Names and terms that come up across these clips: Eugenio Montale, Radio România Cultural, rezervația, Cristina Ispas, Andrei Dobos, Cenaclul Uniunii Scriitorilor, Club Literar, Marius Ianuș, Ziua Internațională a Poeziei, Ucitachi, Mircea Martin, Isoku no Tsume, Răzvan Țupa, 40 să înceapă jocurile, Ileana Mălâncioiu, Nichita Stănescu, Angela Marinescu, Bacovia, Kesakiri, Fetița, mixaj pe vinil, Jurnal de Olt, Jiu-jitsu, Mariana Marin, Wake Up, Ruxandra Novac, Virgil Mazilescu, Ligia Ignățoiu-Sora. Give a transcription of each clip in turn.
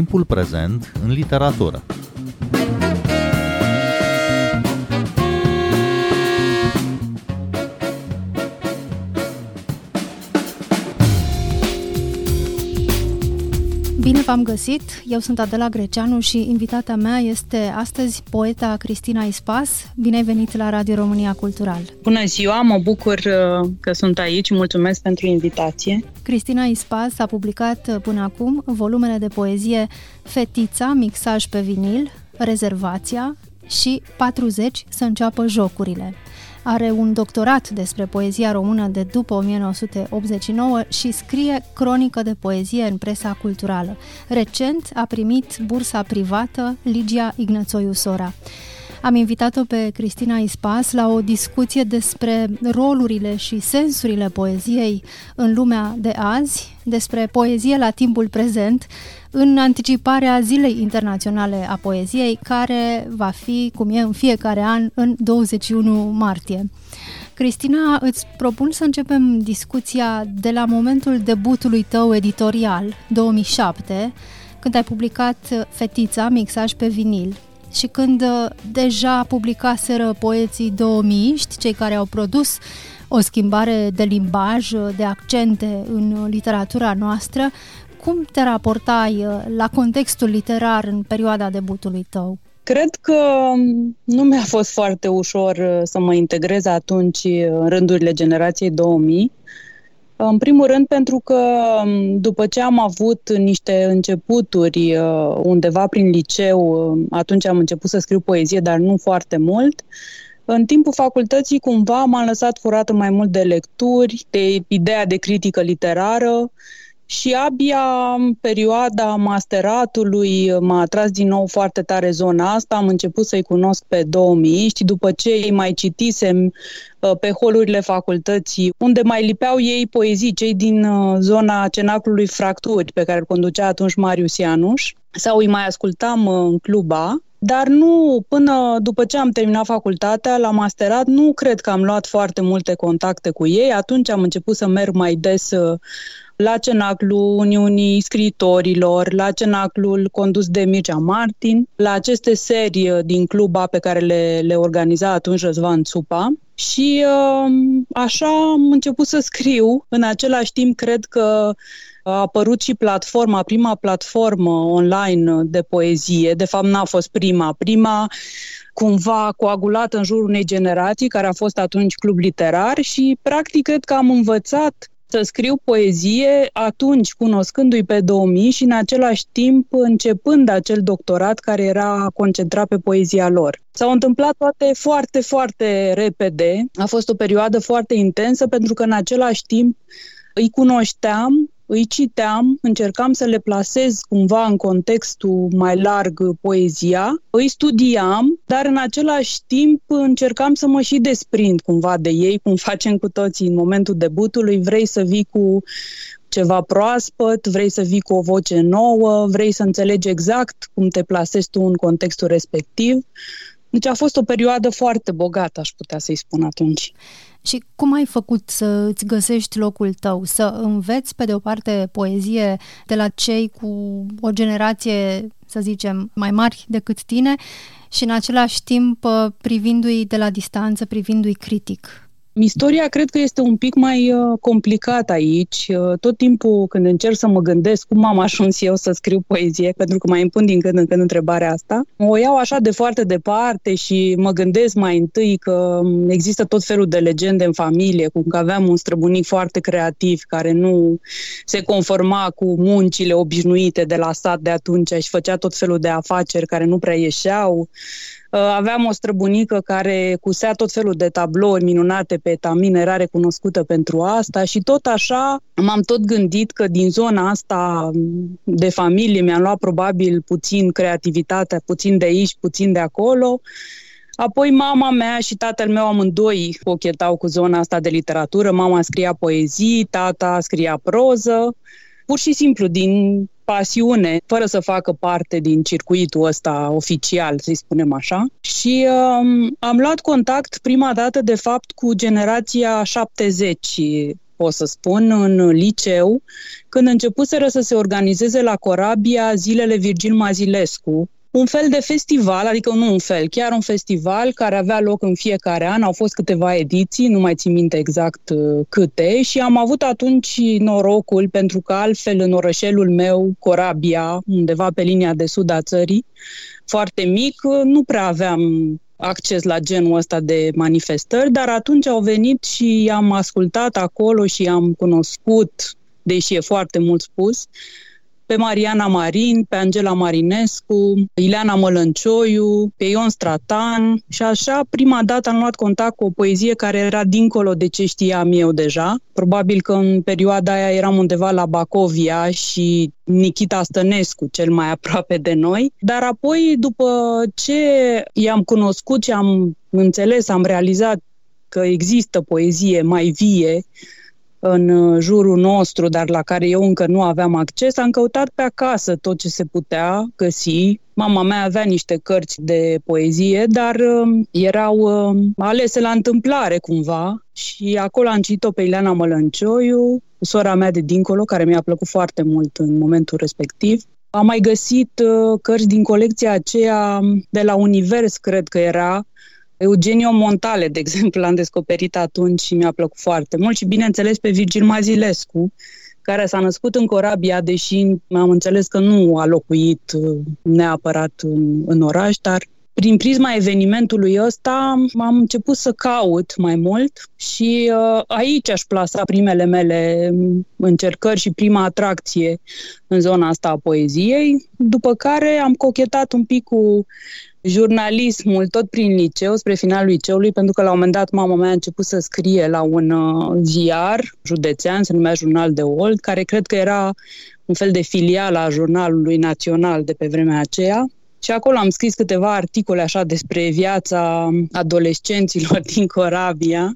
Timpul prezent în literatură. Bine v-am găsit! Eu sunt Adela Greceanu și invitata mea este astăzi poeta Cristina Ispas. Bine ai venit la Radio România Cultural! Bună ziua! Mă bucur că sunt aici. Mulțumesc pentru invitație. Cristina Ispas a publicat până acum volumele de poezie Fetița, mixaj pe vinil, Rezervația și 40 să înceapă jocurile. Are un doctorat despre poezia română de după 1989 și scrie cronică de poezie în presa culturală. Recent a primit bursa privată Ligia Ignățoiu-Sora. Am invitat-o pe Cristina Ispas la o discuție despre rolurile și sensurile poeziei în lumea de azi, despre poezie la timpul prezent, în anticiparea Zilei Internaționale a Poeziei, care va fi, cum e în fiecare an, în 21 martie. Cristina, îți propun să începem discuția de la momentul debutului tău editorial, 2007, când ai publicat Fetița, mixaj pe vinil. Și când deja publicaseră poeții 2000-iști, cei care au produs o schimbare de limbaj, de accente în literatura noastră, cum te raportai la contextul literar în perioada debutului tău? Cred că nu mi-a fost foarte ușor să mă integrez atunci în rândurile generației 2000. În primul rând pentru că după ce am avut niște începuturi undeva prin liceu, atunci am început să scriu poezie, dar nu foarte mult, în timpul facultății cumva m-am lăsat furată mai mult de lecturi, de ideea de critică literară și abia în perioada masteratului m-a atras din nou foarte tare zona asta, am început să-i cunosc pe 2000-iști, după ce îi mai citisem pe holurile facultății, unde mai lipeau ei poezii, cei din zona Cenaclului Fracturi, pe care îl conducea atunci Marius Ianuș, sau îi mai ascultam în Cluba, dar nu, până după ce am terminat facultatea, la masterat, nu cred că am luat foarte multe contacte cu ei, atunci am început să merg mai des la Cenaclul Uniunii Scriitorilor, la Cenaclul condus de Mircea Martin, la aceste serii din Cluba pe care le organiza atunci Răzvan Țupa. Și așa am început să scriu. În același timp, cred că a apărut și prima platformă online de poezie. De fapt, n-a fost prima cumva coagulată în jurul unei generații, care a fost atunci Club Literar și, practic, cred că am învățat să scriu poezie atunci, cunoscându-i pe 2000 și în același timp începând acel doctorat care era concentrat pe poezia lor. S-au întâmplat toate foarte, foarte repede. A fost o perioadă foarte intensă pentru că în același timp îi cunoșteam, îi citeam, încercam să le plasez cumva în contextul mai larg poezia, îi studiam, dar în același timp încercam să mă și desprind cumva de ei, cum facem cu toții în momentul debutului. Vrei să vii cu ceva proaspăt, vrei să vii cu o voce nouă, vrei să înțelegi exact cum te plasezi tu în contextul respectiv. Deci a fost o perioadă foarte bogată, aș putea să-i spun atunci. Și cum ai făcut să îți găsești locul tău, să înveți pe de o parte poezie de la cei cu o generație, să zicem, mai mari decât tine și în același timp privindu-i de la distanță, privindu-i critic? Istoria cred că este un pic mai complicată aici. Tot timpul când încerc să mă gândesc cum am ajuns eu să scriu poezie, pentru că mai îmi pun din când în când întrebarea asta, o iau așa de foarte departe și mă gândesc mai întâi că există tot felul de legende în familie, cum că aveam un străbunic foarte creativ care nu se conforma cu muncile obișnuite de la sat de atunci și făcea tot felul de afaceri care nu prea ieșeau. Aveam o străbunică care cusea tot felul de tablouri minunate pe tamine, era recunoscută pentru asta și tot așa m-am tot gândit că din zona asta de familie mi-am luat probabil puțin creativitatea, puțin de aici, puțin de acolo. Apoi mama mea și tatăl meu amândoi cochetau cu zona asta de literatură, mama scria poezii, tata scria proză, pur și simplu din pasiune, fără să facă parte din circuitul ăsta oficial, să-i spunem așa. Și am luat contact prima dată, de fapt, cu generația 70 pot să spun, în liceu, când începuseră să se organizeze la Corabia zilele Virgil Mazilescu, un fel de festival, adică nu un fel, chiar un festival care avea loc în fiecare an, au fost câteva ediții, nu mai țin minte exact câte, și am avut atunci norocul, pentru că altfel în orășelul meu, Corabia, undeva pe linia de sud a țării, foarte mic, nu prea aveam acces la genul ăsta de manifestări, dar atunci au venit și i-am ascultat acolo și i-am cunoscut, deși e foarte mult spus, pe Mariana Marin, pe Angela Marinescu, Ileana Mălâncioiu, pe Ion Stratan și așa. Prima dată am luat contact cu o poezie care era dincolo de ce știam eu deja. Probabil că în perioada aia eram undeva la Bacovia și Nichita Stănescu, cel mai aproape de noi. Dar apoi, după ce i-am cunoscut și am înțeles, am realizat că există poezie mai vie în jurul nostru, dar la care eu încă nu aveam acces, am căutat pe acasă tot ce se putea găsi. Mama mea avea niște cărți de poezie, dar erau alese la întâmplare cumva și acolo am citit-o pe Ileana Mălâncioiu, sora mea de dincolo, care mi-a plăcut foarte mult în momentul respectiv. Am mai găsit cărți din colecția aceea de la Univers, cred că era, Eugenio Montale, de exemplu, l-am descoperit atunci și mi-a plăcut foarte mult și, bineînțeles, pe Virgil Mazilescu, care s-a născut în Corabia, deși am înțeles că nu a locuit neapărat în oraș, dar prin prisma evenimentului ăsta am început să caut mai mult și aici aș plasa primele mele încercări și prima atracție în zona asta a poeziei, după care am cochetat un pic cu jurnalismul tot prin liceu, spre finalul liceului, pentru că la un moment dat mama mea a început să scrie la un ziar județean, se numea Jurnal de Olt, care cred că era un fel de filială a Jurnalului Național de pe vremea aceea. Și acolo am scris câteva articole așa despre viața adolescenților din Corabia.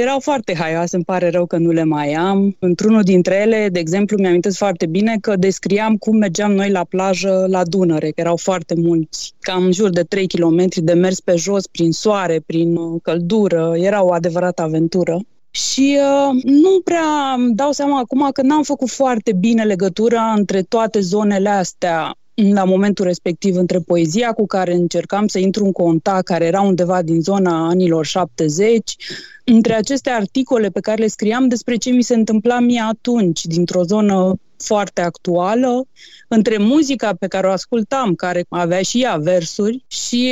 Erau foarte haioase, îmi pare rău că nu le mai am. Într-unul dintre ele, de exemplu, mi-am amintesc foarte bine că descriam cum mergeam noi la plajă la Dunăre, că erau foarte mulți, cam în jur de 3 km de mers pe jos, prin soare, prin căldură. Era o adevărată aventură. Și nu prea îmi dau seama acum că n-am făcut foarte bine legătura între toate zonele astea la momentul respectiv, între poezia cu care încercam să intru în contact, care era undeva din zona anilor 70, între aceste articole pe care le scriam despre ce mi se întâmpla mie atunci, dintr-o zonă foarte actuală, între muzica pe care o ascultam, care avea și ea versuri, și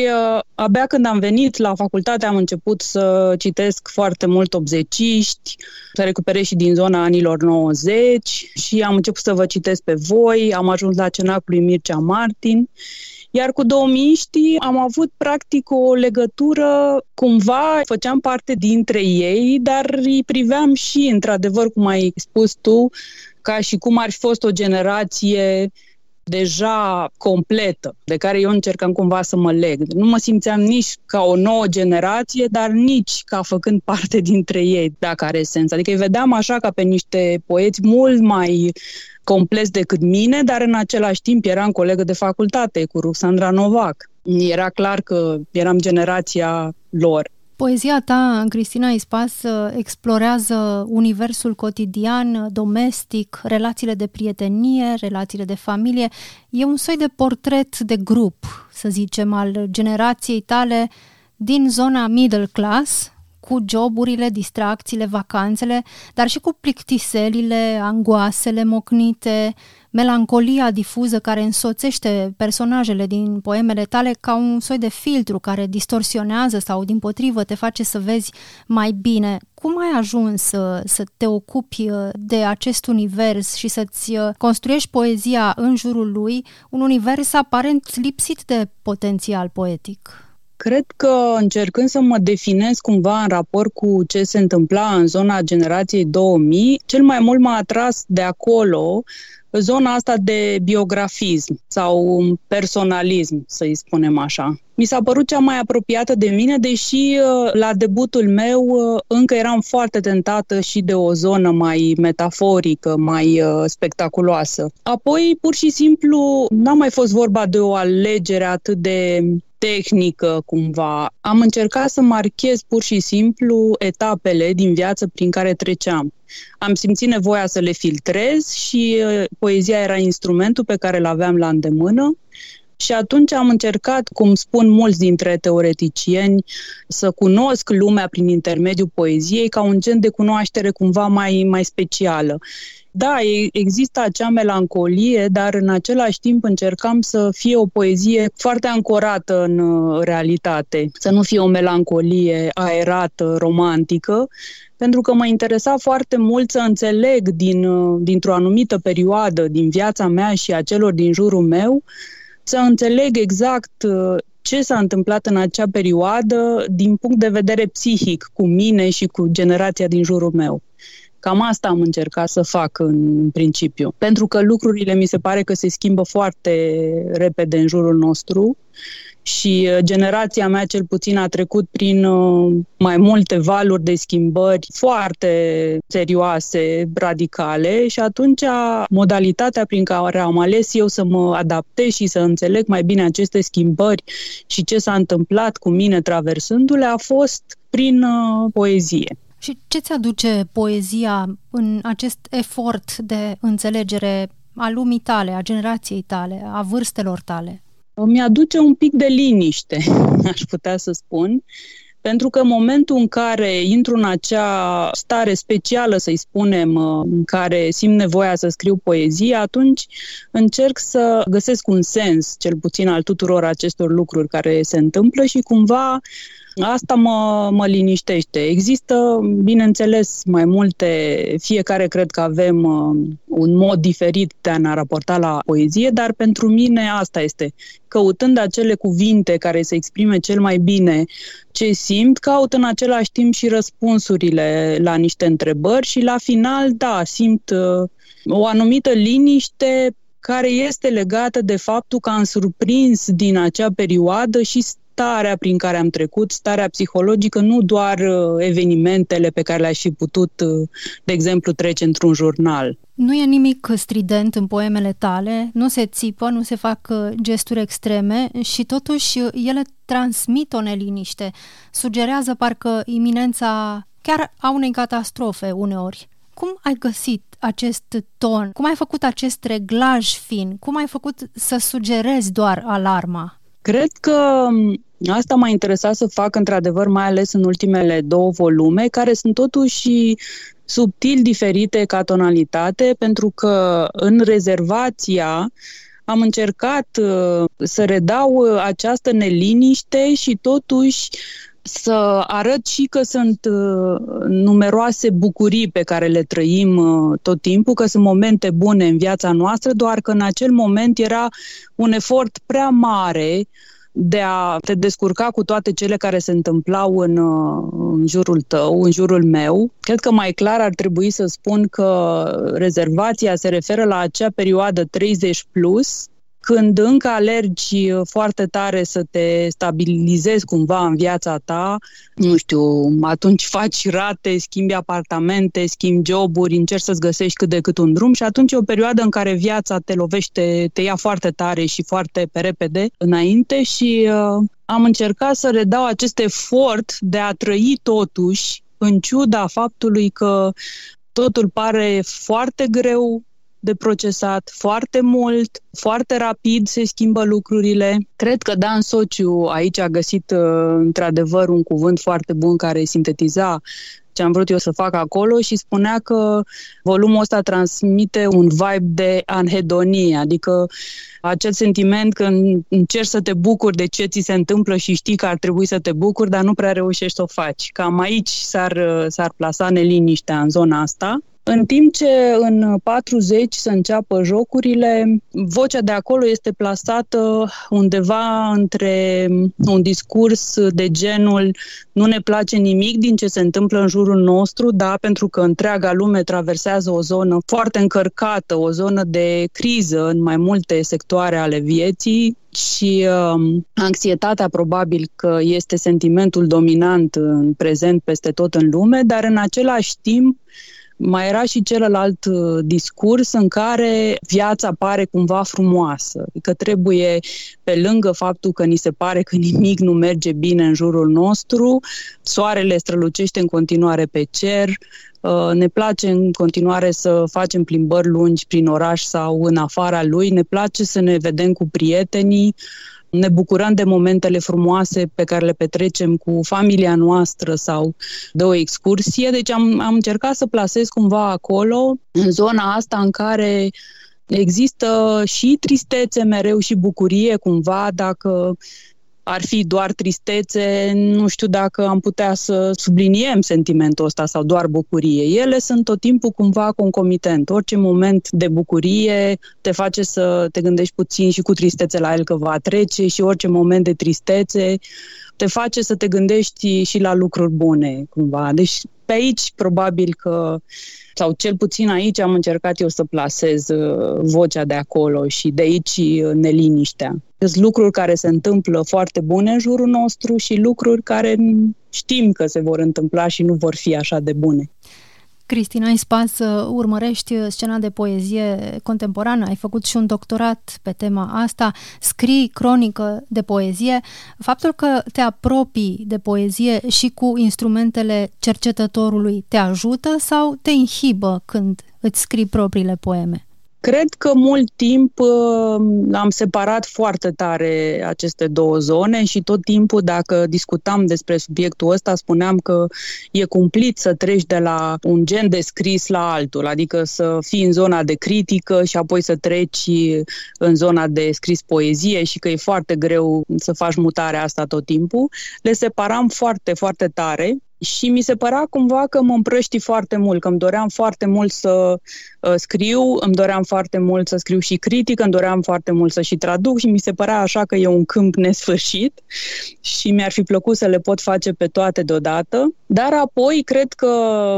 abia când am venit la facultate am început să citesc foarte mult 80-iști, să recuperez și din zona anilor 90 și am început să vă citesc pe voi, am ajuns la Cenaclul lui Mircea Martin. Iar cu 2000-iștii am avut practic o legătură, cumva făceam parte dintre ei, dar îi priveam și, într-adevăr, cum ai spus tu, ca și cum ar fi fost o generație deja completă, de care eu încercam cumva să mă leg. Nu mă simțeam nici ca o nouă generație, dar nici ca făcând parte dintre ei, dacă are sens. Adică îi vedeam așa ca pe niște poeți mult mai compleți decât mine, dar în același timp eram colegă de facultate cu Ruxandra Novac. Era clar că eram generația lor. Poezia ta, Cristina Ispas, explorează universul cotidian, domestic, relațiile de prietenie, relațiile de familie. E un soi de portret de grup, să zicem, al generației tale din zona middle class, cu joburile, distracțiile, vacanțele, dar și cu plictiselile, angoasele mocnite, melancolia difuză care însoțește personajele din poemele tale ca un soi de filtru care distorsionează sau, dimpotrivă, te face să vezi mai bine. Cum ai ajuns să te ocupi de acest univers și să-ți construiești poezia în jurul lui, un univers aparent lipsit de potențial poetic? Cred că încercând să mă definesc cumva în raport cu ce se întâmpla în zona generației 2000, cel mai mult m-a atras de acolo zona asta de biografism sau personalism, să-i spunem așa. Mi s-a părut cea mai apropiată de mine, deși la debutul meu încă eram foarte tentată și de o zonă mai metaforică, mai spectaculoasă. Apoi, pur și simplu, n-a mai fost vorba de o alegere atât de tehnică cumva. Am încercat să marchez pur și simplu etapele din viață prin care treceam. Am simțit nevoia să le filtrez și poezia era instrumentul pe care îl aveam la îndemână. Și atunci am încercat, cum spun mulți dintre teoreticieni, să cunosc lumea prin intermediul poeziei ca un gen de cunoaștere cumva mai specială. Da, există acea melancolie, dar în același timp încercam să fie o poezie foarte ancorată în realitate, să nu fie o melancolie aerată, romantică, pentru că mă interesa foarte mult să înțeleg dintr-o anumită perioadă din viața mea și a celor din jurul meu, să înțeleg exact ce s-a întâmplat în acea perioadă din punct de vedere psihic cu mine și cu generația din jurul meu. Cam asta am încercat să fac în principiu, pentru că lucrurile mi se pare că se schimbă foarte repede în jurul nostru și generația mea cel puțin a trecut prin mai multe valuri de schimbări foarte serioase, radicale și atunci modalitatea prin care am ales eu să mă adaptez și să înțeleg mai bine aceste schimbări și ce s-a întâmplat cu mine traversându-le a fost prin poezie. Și ce ți-aduce poezia în acest efort de înțelegere a lumii tale, a generației tale, a vârstelor tale? Mi-aduce un pic de liniște, aș putea să spun, pentru că în momentul în care intru în acea stare specială, să-i spunem, în care simt nevoia să scriu poezie, atunci încerc să găsesc un sens, cel puțin al tuturor acestor lucruri care se întâmplă și cumva asta mă liniștește. Există, bineînțeles, mai multe, fiecare cred că avem un mod diferit de a ne raporta la poezie, dar pentru mine asta este. Căutând acele cuvinte care se exprime cel mai bine ce simt, caut în același timp și răspunsurile la niște întrebări și la final, da, simt o anumită liniște care este legată de faptul că am surprins din acea perioadă și starea prin care am trecut, starea psihologică, nu doar evenimentele pe care le-aș fi putut, de exemplu, trece într-un jurnal. Nu e nimic strident în poemele tale, nu se țipă, nu se fac gesturi extreme și totuși ele transmit o neliniște, sugerează parcă iminența chiar a unei catastrofe uneori. Cum ai găsit acest ton? Cum ai făcut acest reglaj fin? Cum ai făcut să sugerezi doar alarma? Cred că asta m-a interesat să fac, într-adevăr, mai ales în ultimele două volume, care sunt totuși subtil diferite ca tonalitate, pentru că în rezervația am încercat să redau această neliniște și totuși să arăt și că sunt numeroase bucurii pe care le trăim tot timpul, că sunt momente bune în viața noastră, doar că în acel moment era un efort prea mare de a te descurca cu toate cele care se întâmplau în jurul tău, în jurul meu. Cred că mai clar ar trebui să spun că rezervația se referă la acea perioadă 30+, când încă alergi foarte tare să te stabilizezi cumva în viața ta, nu știu, atunci faci rate, schimbi apartamente, schimbi joburi, încerci să-ți găsești cât de cât un drum și atunci e o perioadă în care viața te lovește, te ia foarte tare și foarte pe repede înainte și am încercat să redau acest efort de a trăi totuși, în ciuda faptului că totul pare foarte greu de procesat, foarte mult, foarte rapid se schimbă lucrurile. Cred că Dan Sociu aici a găsit într-adevăr un cuvânt foarte bun care sintetiza ce am vrut eu să fac acolo și spunea că volumul ăsta transmite un vibe de anhedonie, adică acel sentiment când încerci să te bucuri de ce ți se întâmplă și știi că ar trebui să te bucuri, dar nu prea reușești să o faci. Cam aici s-ar plasa neliniștea în zona asta. În timp ce în 40 să înceapă jocurile, vocea de acolo este plasată undeva între un discurs de genul nu ne place nimic din ce se întâmplă în jurul nostru, da, pentru că întreaga lume traversează o zonă foarte încărcată, o zonă de criză în mai multe sectoare ale vieții și anxietatea probabil că este sentimentul dominant în prezent peste tot în lume, dar în același timp Mai era și celălalt discurs în care viața pare cumva frumoasă, că trebuie, pe lângă faptul că ni se pare că nimic nu merge bine în jurul nostru, soarele strălucește în continuare pe cer, ne place în continuare să facem plimbări lungi prin oraș sau în afara lui, ne place să ne vedem cu prietenii, ne bucurăm de momentele frumoase pe care le petrecem cu familia noastră sau de o excursie. Deci am încercat să plasez cumva acolo, în zona asta în care există și tristețe mereu și bucurie cumva. Dacă ar fi doar tristețe, nu știu dacă am putea să subliniem sentimentul ăsta sau doar bucurie. Ele sunt tot timpul cumva concomitent. Orice moment de bucurie te face să te gândești puțin și cu tristețe la el că va trece și orice moment de tristețe te face să te gândești și la lucruri bune cumva. Deci pe aici probabil că, sau cel puțin aici am încercat eu să plasez vocea de acolo și de aici neliniștea. Sunt lucruri care se întâmplă foarte bune în jurul nostru și lucruri care știm că se vor întâmpla și nu vor fi așa de bune. Cristina Ispas, urmărești scena de poezie contemporană, ai făcut și un doctorat pe tema asta, scrii cronică de poezie. Faptul că te apropii de poezie și cu instrumentele cercetătorului te ajută sau te inhibă când îți scrii propriile poeme? Cred că mult timp am separat foarte tare aceste două zone și tot timpul, dacă discutam despre subiectul ăsta, spuneam că e cumplit să treci de la un gen de scris la altul, adică să fii în zona de critică și apoi să treci în zona de scris poezie și că e foarte greu să faci mutarea asta tot timpul. Le separam foarte, foarte tare. Și mi se părea cumva că mă împrăști foarte mult, că îmi doream foarte mult să scriu, îmi doream foarte mult să scriu și critic, îmi doream foarte mult să și traduc și mi se părea așa că e un câmp nesfârșit și mi-ar fi plăcut să le pot face pe toate deodată. Dar apoi, cred că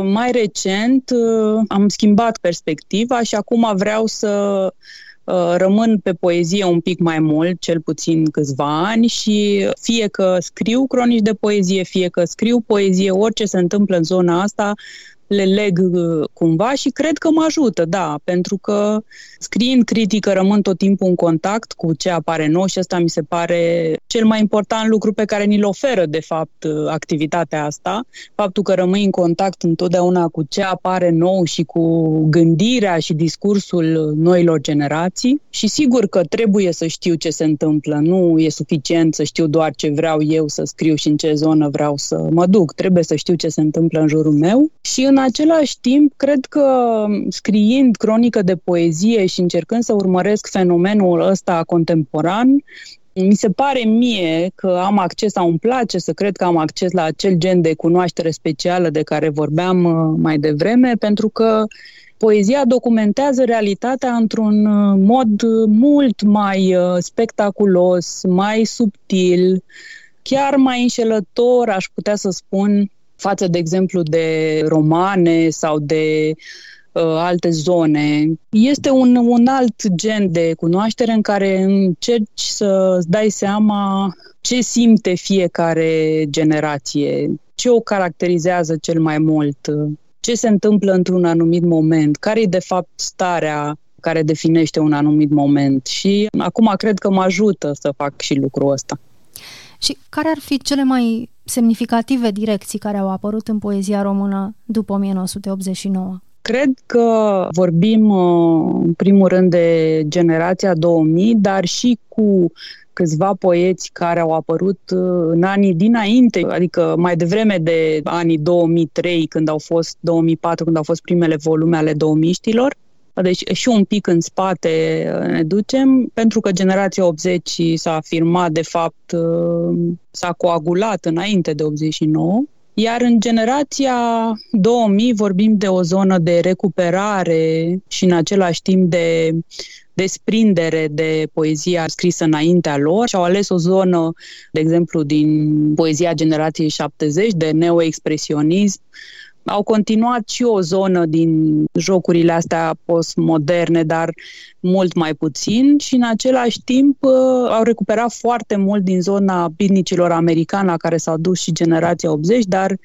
mai recent am schimbat perspectiva și acum vreau să rămân pe poezie un pic mai mult, cel puțin câțiva ani, și fie că scriu cronici de poezie, fie că scriu poezie, orice se întâmplă în zona asta, le leg cumva și cred că mă ajută, da, pentru că scriind critică rămân tot timpul în contact cu ce apare nou și ăsta mi se pare cel mai important lucru pe care ni-l oferă, de fapt, activitatea asta. Faptul că rămâi în contact întotdeauna cu ce apare nou și cu gândirea și discursul noilor generații și sigur că trebuie să știu ce se întâmplă. Nu e suficient să știu doar ce vreau eu să scriu și în ce zonă vreau să mă duc. Trebuie să știu ce se întâmplă în jurul meu și în același timp, cred că scriind cronică de poezie și încercând să urmăresc fenomenul ăsta contemporan, mi se pare mie că am acces, sau îmi place să cred că am acces la acel gen de cunoaștere specială de care vorbeam mai devreme, pentru că poezia documentează realitatea într-un mod mult mai spectaculos, mai subtil, chiar mai înșelător, aș putea să spun, față, de exemplu, de romane sau de alte zone. Este un alt gen de cunoaștere în care încerci să-ți dai seama ce simte fiecare generație, ce o caracterizează cel mai mult, ce se întâmplă într-un anumit moment, care e de fapt starea care definește un anumit moment. Și acum cred că mă ajută să fac și lucrul ăsta. Și care ar fi cele mai semnificative direcții care au apărut în poezia română după 1989? Cred că vorbim în primul rând de generația 2000, dar și cu câțiva poeți care au apărut în anii dinainte, adică mai devreme de anii 2003, când au fost 2004, când au fost primele volume ale 2000-știlor. Deci și un pic în spate ne ducem, pentru că generația 80 s-a afirmat, de fapt, s-a coagulat înainte de 89, iar în generația 2000 vorbim de o zonă de recuperare și în același timp de desprindere de poezia scrisă înaintea lor și au ales o zonă, de exemplu, din poezia generației 70, de neoexpresionism. Au continuat și o zonă din jocurile astea postmoderne, dar mult mai puțin și în același timp au recuperat foarte mult din zona birnicilor americani la care s-au dus și generația 80, dar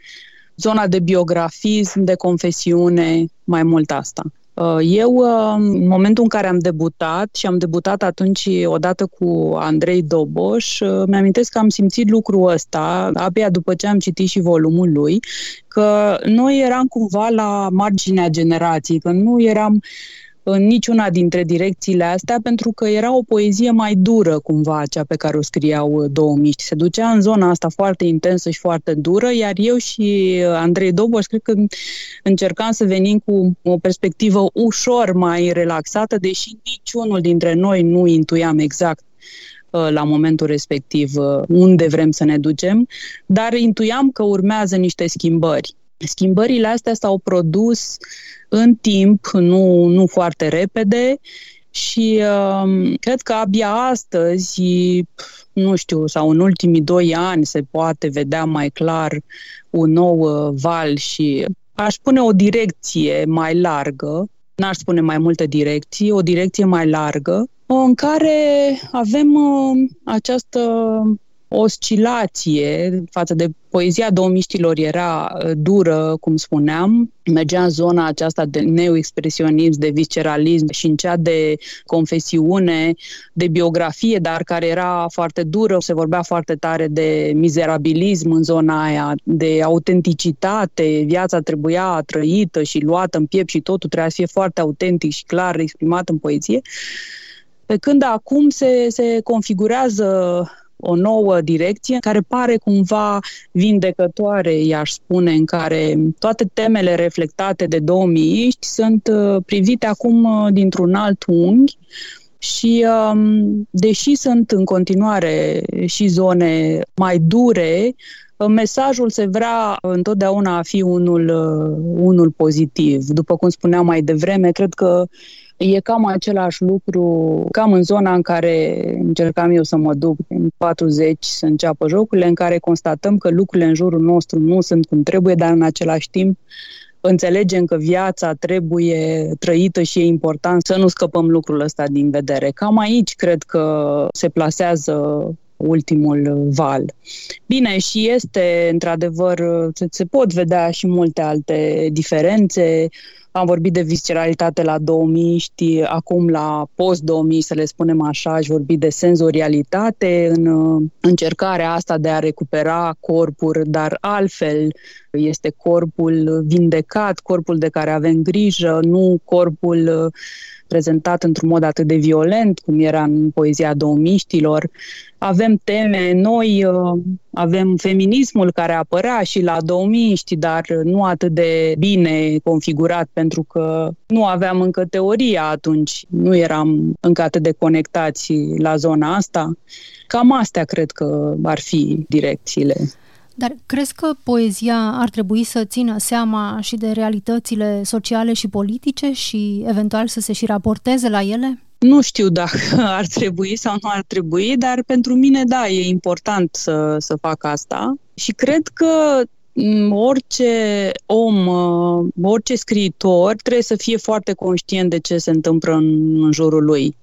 zona de biografism, de confesiune, mai mult asta. Eu, în momentul în care am debutat, și am debutat atunci odată cu Andrei Dobos, mi-amintesc că am simțit lucrul ăsta, abia după ce am citit și volumul lui, că noi eram cumva la marginea generației, că nu eram în niciuna dintre direcțiile astea, pentru că era o poezie mai dură, cumva, cea pe care o scriau 2000. Se ducea în zona asta foarte intensă și foarte dură, iar eu și Andrei Dobos, cred că încercam să venim cu o perspectivă ușor mai relaxată, deși niciunul dintre noi nu intuiam exact la momentul respectiv unde vrem să ne ducem, dar intuiam că urmează niște schimbări. Schimbările astea s-au produs în timp, nu foarte repede și cred că abia astăzi, nu știu, sau în ultimii 2 ani se poate vedea mai clar un nou val și aș pune o direcție mai largă, n-aș spune mai multe direcții, o direcție mai largă în care avem această oscilație față de poezia 2000-știlor era dură, cum spuneam, mergea în zona aceasta de neoexpresionism, de visceralism și în cea de confesiune, de biografie, dar care era foarte dură, se vorbea foarte tare de mizerabilism în zona aia, de autenticitate, viața trebuia trăită și luată în piept și totul trebuia să fie foarte autentic și clar exprimat în poezie, pe când acum se configurează o nouă direcție care pare cumva vindecătoare, i-aș spune, în care toate temele reflectate de 2000-iști sunt privite acum dintr-un alt unghi și, deși sunt în continuare și zone mai dure, mesajul se vrea întotdeauna a fi unul pozitiv. După cum spuneam mai devreme, cred că e cam același lucru, cam în zona în care încercam eu să mă duc, în 40 să înceapă jocurile, în care constatăm că lucrurile în jurul nostru nu sunt cum trebuie, dar în același timp înțelegem că viața trebuie trăită și e important să nu scăpăm lucrul ăsta din vedere. Cam aici cred că se plasează ultimul val. Bine, și este, într-adevăr, se pot vedea și multe alte diferențe. Am vorbit de visceralitate la 2000-ști, acum la post-2000, să le spunem așa, aș vorbi de senzorialitate în încercarea asta de a recupera corpul, dar altfel este corpul vindecat, corpul de care avem grijă, nu corpul prezentat într-un mod atât de violent cum era în poezia 2000-știlor. Avem teme noi, avem feminismul care apărea și la 2000-ști, dar nu atât de bine configurat pentru că nu aveam încă teoria atunci, nu eram încă atât de conectați la zona asta. Cam astea cred că ar fi direcțiile. Dar crezi că poezia ar trebui să țină seama și de realitățile sociale și politice și eventual să se și raporteze la ele? Nu știu dacă ar trebui sau nu ar trebui, dar pentru mine, da, e important să fac asta. Și cred că orice om, orice scriitor trebuie să fie foarte conștient de ce se întâmplă în jurul lui.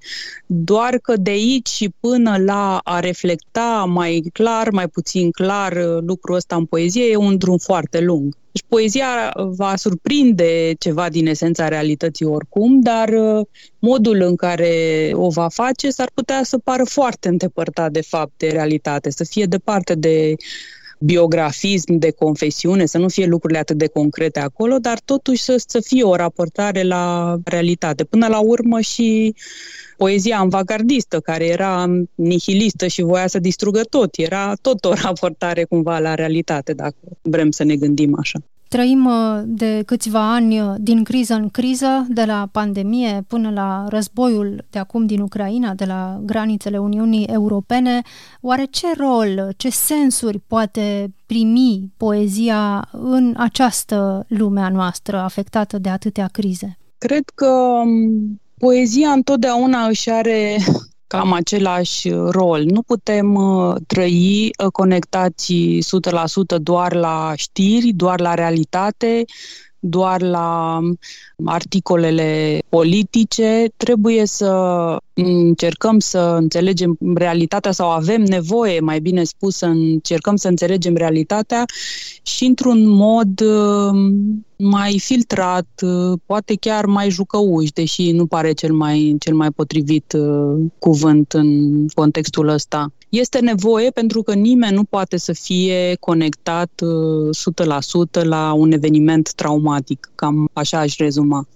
Doar că de aici și până la a reflecta mai clar, mai puțin clar lucrul ăsta în poezie e un drum foarte lung. Deci poezia va surprinde ceva din esența realității oricum, dar modul în care o va face s-ar putea să pară foarte îndepărtat de fapt de realitate, să fie departe de biografism, de confesiune, să nu fie lucrurile atât de concrete acolo, dar totuși să fie o raportare la realitate. Până la urmă și poezia avangardistă, care era nihilistă și voia să distrugă tot, era tot o raportare cumva la realitate, dacă vrem să ne gândim așa. Trăim de câțiva ani din criză în criză, de la pandemie până la războiul de acum din Ucraina, de la granițele Uniunii Europene. Oare ce rol, ce sensuri poate primi poezia în această lume a noastră afectată de atâtea crize? Cred că poezia întotdeauna își are cam același rol. Nu putem trăi conectați 100% doar la știri, doar la realitate, doar la articolele politice, trebuie să încercăm să înțelegem realitatea sau avem nevoie, mai bine spus, să încercăm să înțelegem realitatea și într-un mod mai filtrat, poate chiar mai jucăuș, deși nu pare cel mai potrivit cuvânt în contextul ăsta. Este nevoie pentru că nimeni nu poate să fie conectat 100% la un eveniment traumatic, cam așa aș rezuma.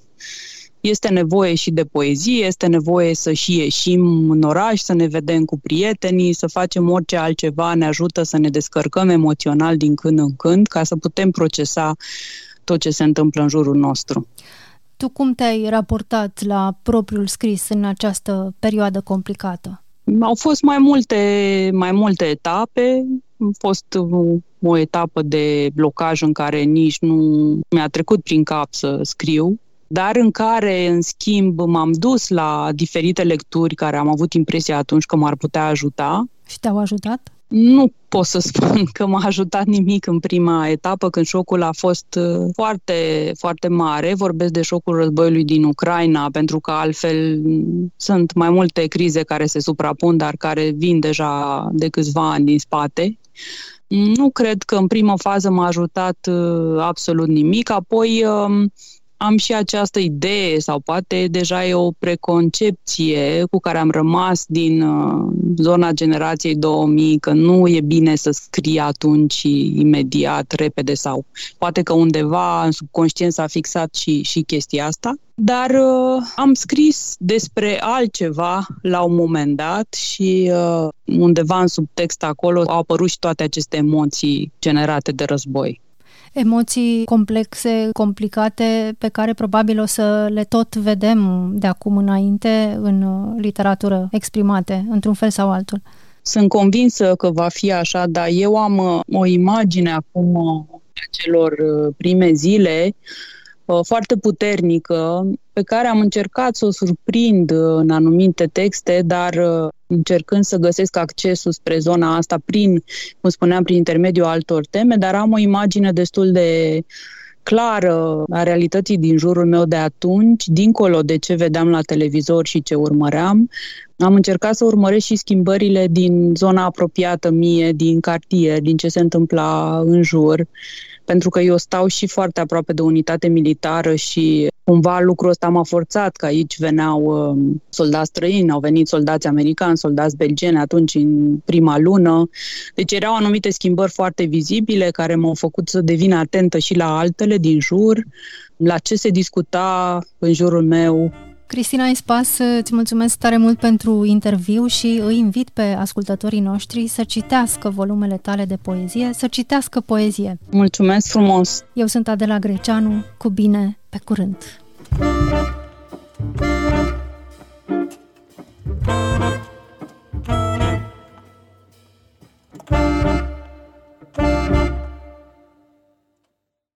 Este nevoie și de poezie, este nevoie să și ieșim în oraș, să ne vedem cu prietenii, să facem orice altceva, ne ajută să ne descărcăm emoțional din când în când, ca să putem procesa tot ce se întâmplă în jurul nostru. Tu cum te-ai raportat la propriul scris în această perioadă complicată? Au fost mai multe etape. A fost o etapă de blocaj în care nici nu mi-a trecut prin cap să scriu, dar în care, în schimb, m-am dus la diferite lecturi care am avut impresia atunci că m-ar putea ajuta. Și te-au ajutat? Nu pot să spun că m-a ajutat nimic în prima etapă, când șocul a fost foarte, foarte mare. Vorbesc de șocul războiului din Ucraina, pentru că altfel sunt mai multe crize care se suprapun, dar care vin deja de câțiva ani din spate. Nu cred că în prima fază m-a ajutat absolut nimic. Apoi am și această idee, sau poate deja e o preconcepție cu care am rămas din zona generației 2000, că nu e bine să scrii atunci imediat, repede, sau poate că undeva în subconștient s-a fixat și chestia asta. Dar am scris despre altceva la un moment dat și undeva în subtext acolo au apărut și toate aceste emoții generate de război. Emoții complexe, complicate, pe care probabil o să le tot vedem de acum înainte în literatură exprimate, într-un fel sau altul. Sunt convinsă că va fi așa, dar eu am o imagine acum a celor prime zile foarte puternică, pe care am încercat să o surprind în anumite texte, dar încercând să găsesc accesul spre zona asta prin, cum spuneam, prin intermediul altor teme, dar am o imagine destul de clară a realității din jurul meu de atunci, dincolo de ce vedeam la televizor și ce urmăream. Am încercat să urmăresc și schimbările din zona apropiată mie, din cartier, din ce se întâmpla în jur, pentru că eu stau și foarte aproape de unitate militară și cumva lucrul ăsta m-a forțat, că aici veneau soldați străini, au venit soldați americani, soldați belgieni atunci în prima lună. Deci erau anumite schimbări foarte vizibile care m-au făcut să devin atentă și la altele din jur, la ce se discuta în jurul meu. Cristina Ispas, îți mulțumesc tare mult pentru interviu și îi invit pe ascultătorii noștri să citească volumele tale de poezie, să citească poezie. Mulțumesc frumos! Eu sunt Adela Greceanu, cu bine, pe curând!